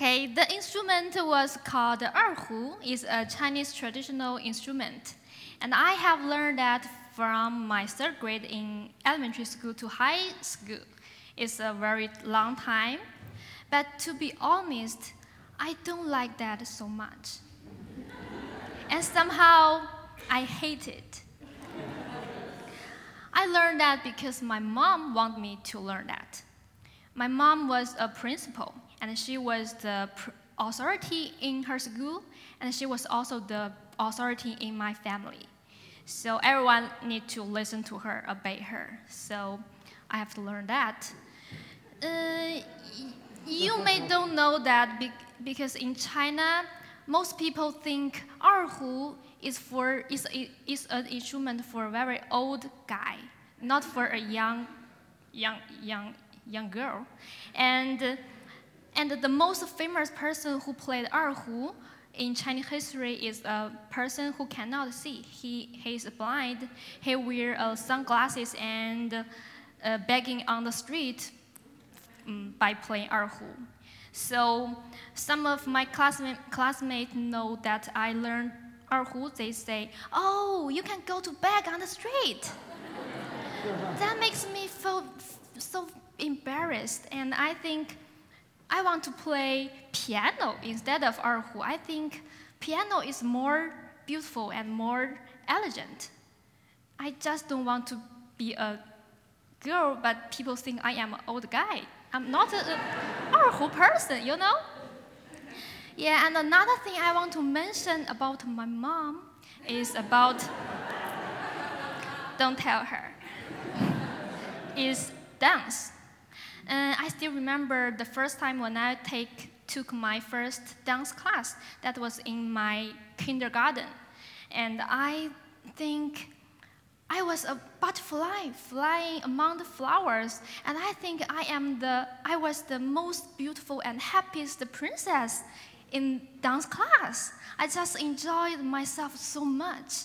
Okay, the instrument was called Erhu. It's a Chinese traditional instrument. And I have learned that from my third grade in elementary school to high school. It's a very long time. But to be honest, I don't like that so much. And somehow, I hate it. I learned that because my mom wanted me to learn that. My mom was a principal, and she was the authority in her school, and she was also the authority in my family. So everyone needs to listen to her, obey her. So I have to learn that. You may don't know that because in China, most people think Erhu is an instrument for a very old guy, not for a young girl. And the most famous person who played Erhu in Chinese history is a person who cannot see. He is blind. He wears sunglasses and begging on the street by playing Erhu. So some of my classmates know that I learned Erhu. They say, "Oh, you can go to beg on the street." That makes me feel so embarrassed, and I think I want to play piano instead of Erhu. I think piano is more beautiful and more elegant. I just don't want to be a girl, but people think I am an old guy. I'm not an Erhu person, you know? Yeah, and another thing I want to mention about my mom is about, don't tell her, is dance. I still remember the first time when I took my first dance class. That was in my kindergarten. And I think I was a butterfly flying among the flowers. And I think I was the most beautiful and happiest princess in dance class. I just enjoyed myself so much.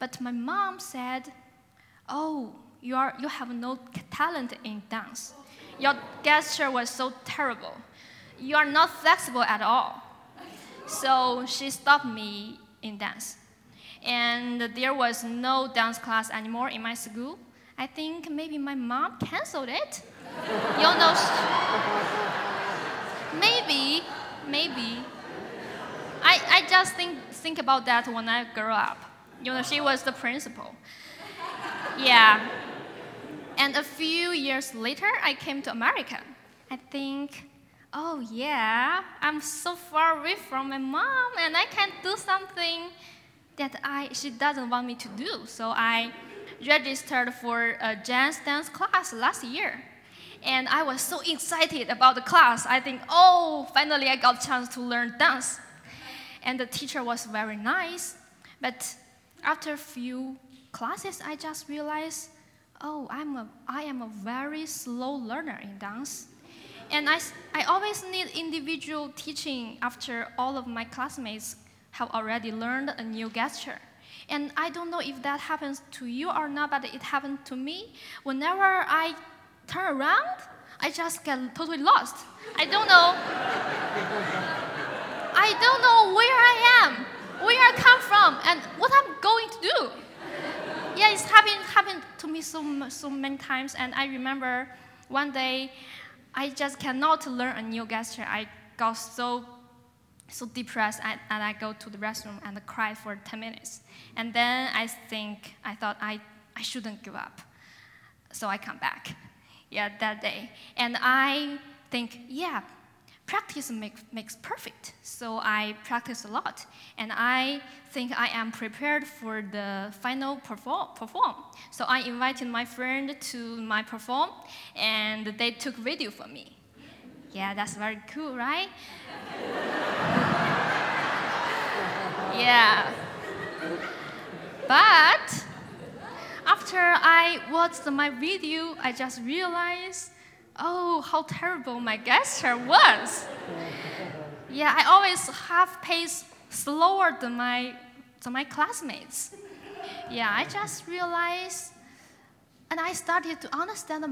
But my mom said, "Oh, you have no talent in dance. Your gesture was so terrible. You are not flexible at all." So she stopped me in dance. And there was no dance class anymore in my school. I think maybe my mom canceled it. You know, maybe. I just think about that when I grow up. You know, she was the principal. Yeah. And a few years later, I came to America. I think, oh yeah, I'm so far away from my mom, and I can do something that she doesn't want me to do. So I registered for a jazz dance class last year. And I was so excited about the class. I think, oh, finally I got a chance to learn dance. And the teacher was very nice. But after a few classes, I just realized, oh, I am a very slow learner in dance. And I always need individual teaching after all of my classmates have already learned a new gesture. And I don't know if that happens to you or not, but it happened to me. Whenever I turn around, I just get totally lost. I don't know. I don't know where I am, where I come from, and what I'm going to do. Yeah, it's happened to me so many times, and I remember one day I just cannot learn a new gesture. I got so depressed, and I go to the restroom and I cry for 10 minutes. And then I thought I shouldn't give up, so I come back. Yeah, that day, and I think, yeah, practice makes perfect. So I practice a lot, and I think I am prepared for the final perform. So I invited my friend to my perform, and they took video for me. Yeah, that's very cool, right? Yeah. But after I watched my video, I just realized, oh, how terrible my gesture was. Yeah, I always half pace slower than my classmates. Yeah, I just realized, and I started to understand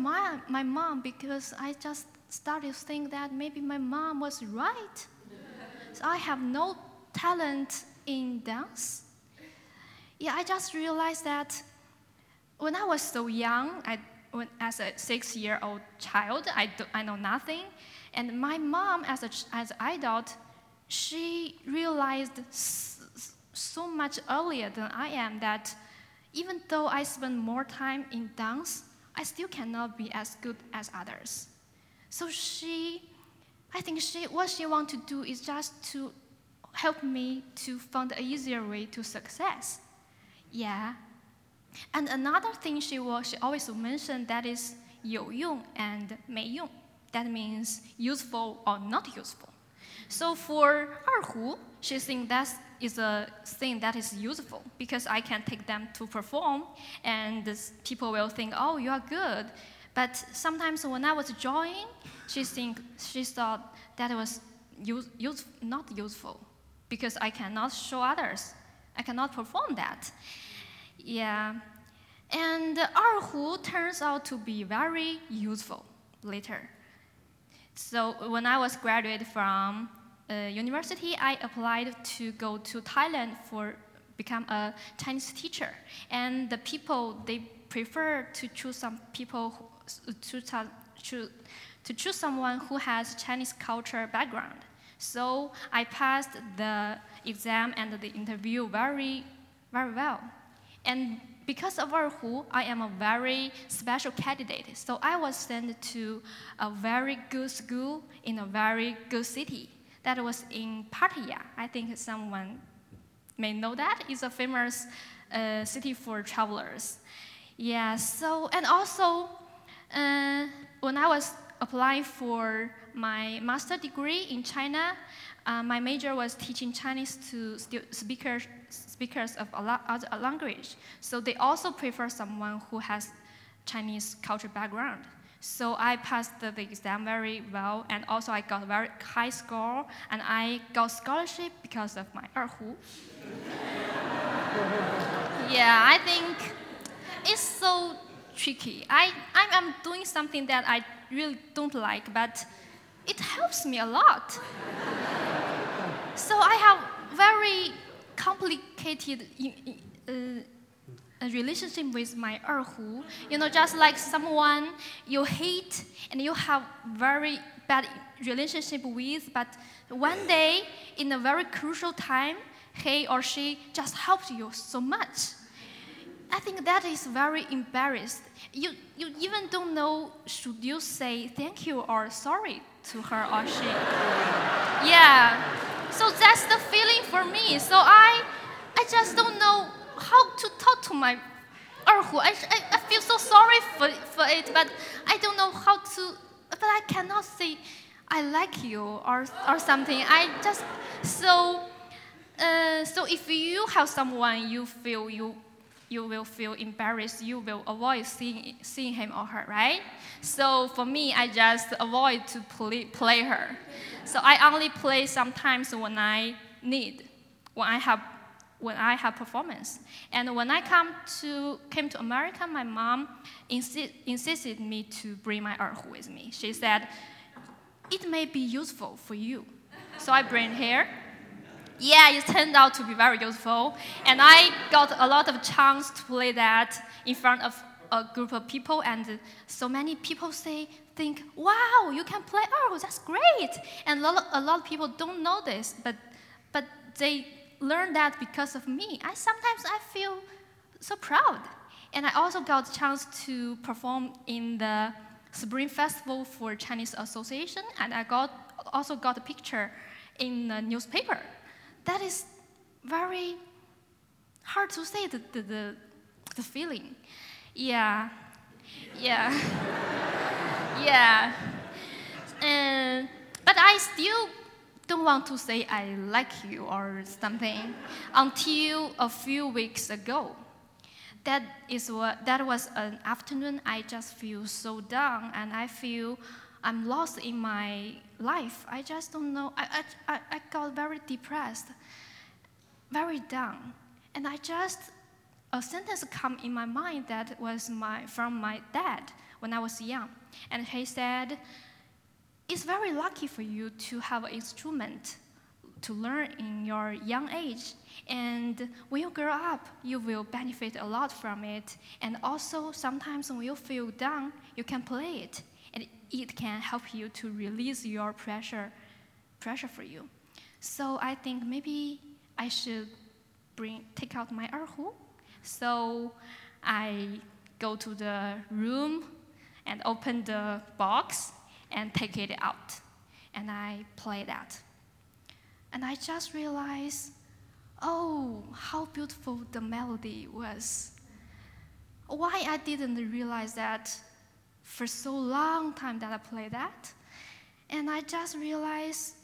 my mom, because I just started to think that maybe my mom was right. So I have no talent in dance. Yeah, I just realized that when I was so young, as a 6-year-old child, I know nothing. And my mom, as an adult, she realized so much earlier than I am that even though I spend more time in dance, I still cannot be as good as others. So what she wants to do is just to help me to find an easier way to success. Yeah. And another thing she always mentioned, that is 有用 and 没用. That means useful or not useful. So for Erhu, she thinks that is a thing that is useful because I can take them to perform and people will think, oh, you are good. But sometimes when I was drawing, she thought that it was not useful because I cannot show others. I cannot perform that. Yeah. And Erhu turns out to be very useful later. So when I was graduated from university, I applied to go to Thailand for become a Chinese teacher. And the people, they prefer to choose some people to choose someone who has Chinese culture background. So I passed the exam and the interview very, very well. And because of Erhu, I am a very special candidate. So I was sent to a very good school in a very good city. That was in Pattaya. I think someone may know that. It's a famous city for travelers. Yeah, so, and also, when I was applying for my master's degree in China, my major was teaching Chinese to speakers of a language. So they also prefer someone who has Chinese cultural background. So I passed the exam very well, and also I got a very high score, and I got scholarship because of my Erhu. Yeah, I think it's so tricky. I'm doing something that I really don't like, but it helps me a lot. So I have very complicated a relationship with my Erhu, just like someone you hate and you have very bad relationship with, but one day, in a very crucial time, he or she just helped you so much. I think that is very embarrassed. You even don't know, should you say thank you or sorry to her or she? Yeah, so that's the feeling for me. So I just don't know how to talk to my Erhu. I feel so sorry for it, but I don't know how to, but I cannot say I like you or something. So if you have someone you feel you will feel embarrassed, you will avoid seeing him or her, right? So for me, I just avoid to play her. So I only play sometimes when I need, when I have performance. And when I came to America, my mom insisted me to bring my Erhu with me. She said, it may be useful for you. So I bring her. Yeah, it turned out to be very useful. And I got a lot of chance to play that in front of a group of people. And so many people think, wow, you can play Erhu, that's great. And a lot of people don't know this, but they learned that because of me. Sometimes I feel so proud. And I also got a chance to perform in the Spring Festival for Chinese Association. And I also got a picture in the newspaper. That is very hard to say, the feeling. Yeah, yeah, yeah. But I still don't want to say I like you or something until a few weeks ago. That was an afternoon I just feel so down, and I feel I'm lost in my life. I just don't know. I got very depressed, very down. And a sentence came in my mind that was from my dad when I was young. And he said, it's very lucky for you to have an instrument to learn in your young age. And when you grow up, you will benefit a lot from it. And also, sometimes when you feel down, you can play it. And it can help you to release your pressure for you. So I think maybe I should take out my Erhu. So I go to the room and open the box and take it out. And I play that. And I just realized, oh, how beautiful the melody was. Why I didn't realize that for so long time that I played that. And I just realized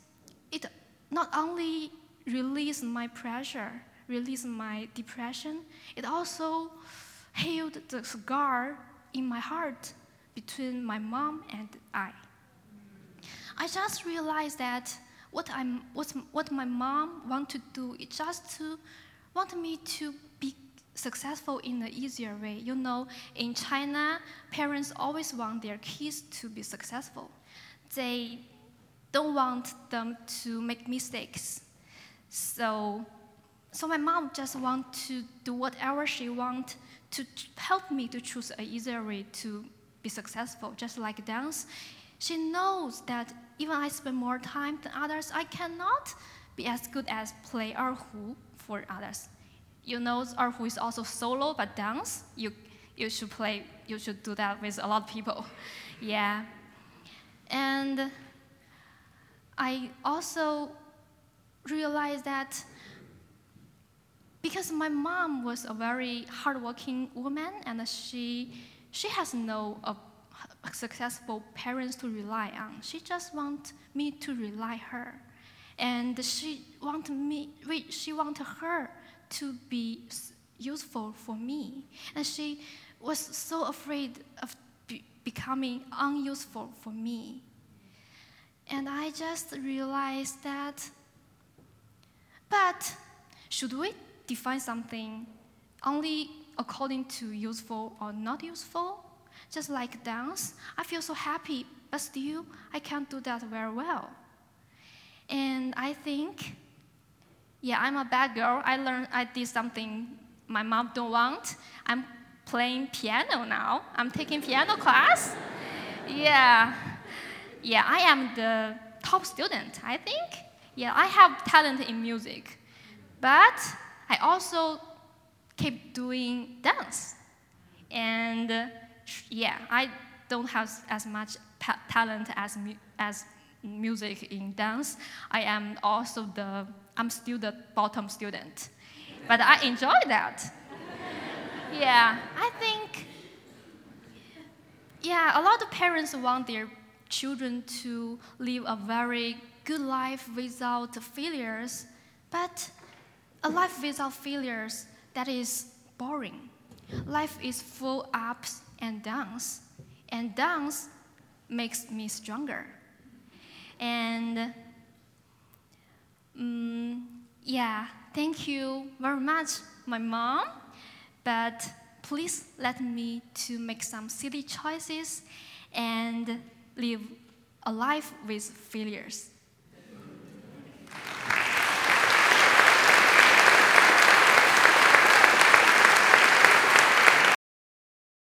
it not only released my pressure, released my depression, it also healed the scar in my heart between my mom and I. I just realized that what my mom want to do is just to want me to be successful in an easier way. You know, in China, parents always want their kids to be successful. They don't want them to make mistakes. So my mom just want to do whatever she want to help me to choose an easier way to be successful, just like dance. She knows that even I spend more time than others, I cannot be as good as play Erhu for others. You know, Erhu is also solo, but dance, you should do that with a lot of people. Yeah. And I also realized that because my mom was a very hardworking woman, and she has no successful parents to rely on. She just want me to rely her, and she wanted her to be useful for me. And she was so afraid of becoming unuseful for me. And I just realized that. But should we define something only according to useful or not useful? Just like dance, I feel so happy, but still, I can't do that very well. And I think, yeah, I'm a bad girl. I did something my mom don't want. I'm playing piano now. I'm taking piano class. Yeah, I am the top student, I think. Yeah, I have talent in music, but I also keep doing dance. And yeah, I don't have as much talent as music in dance. I am also I'm still the bottom student, but I enjoy that. Yeah, I think, yeah, a lot of parents want their children to live a very good life without failures, but a life without failures, that is boring. Life is full ups and downs, and downs makes me stronger. And yeah, thank you very much, my mom. But please let me to make some silly choices and live a life with failures.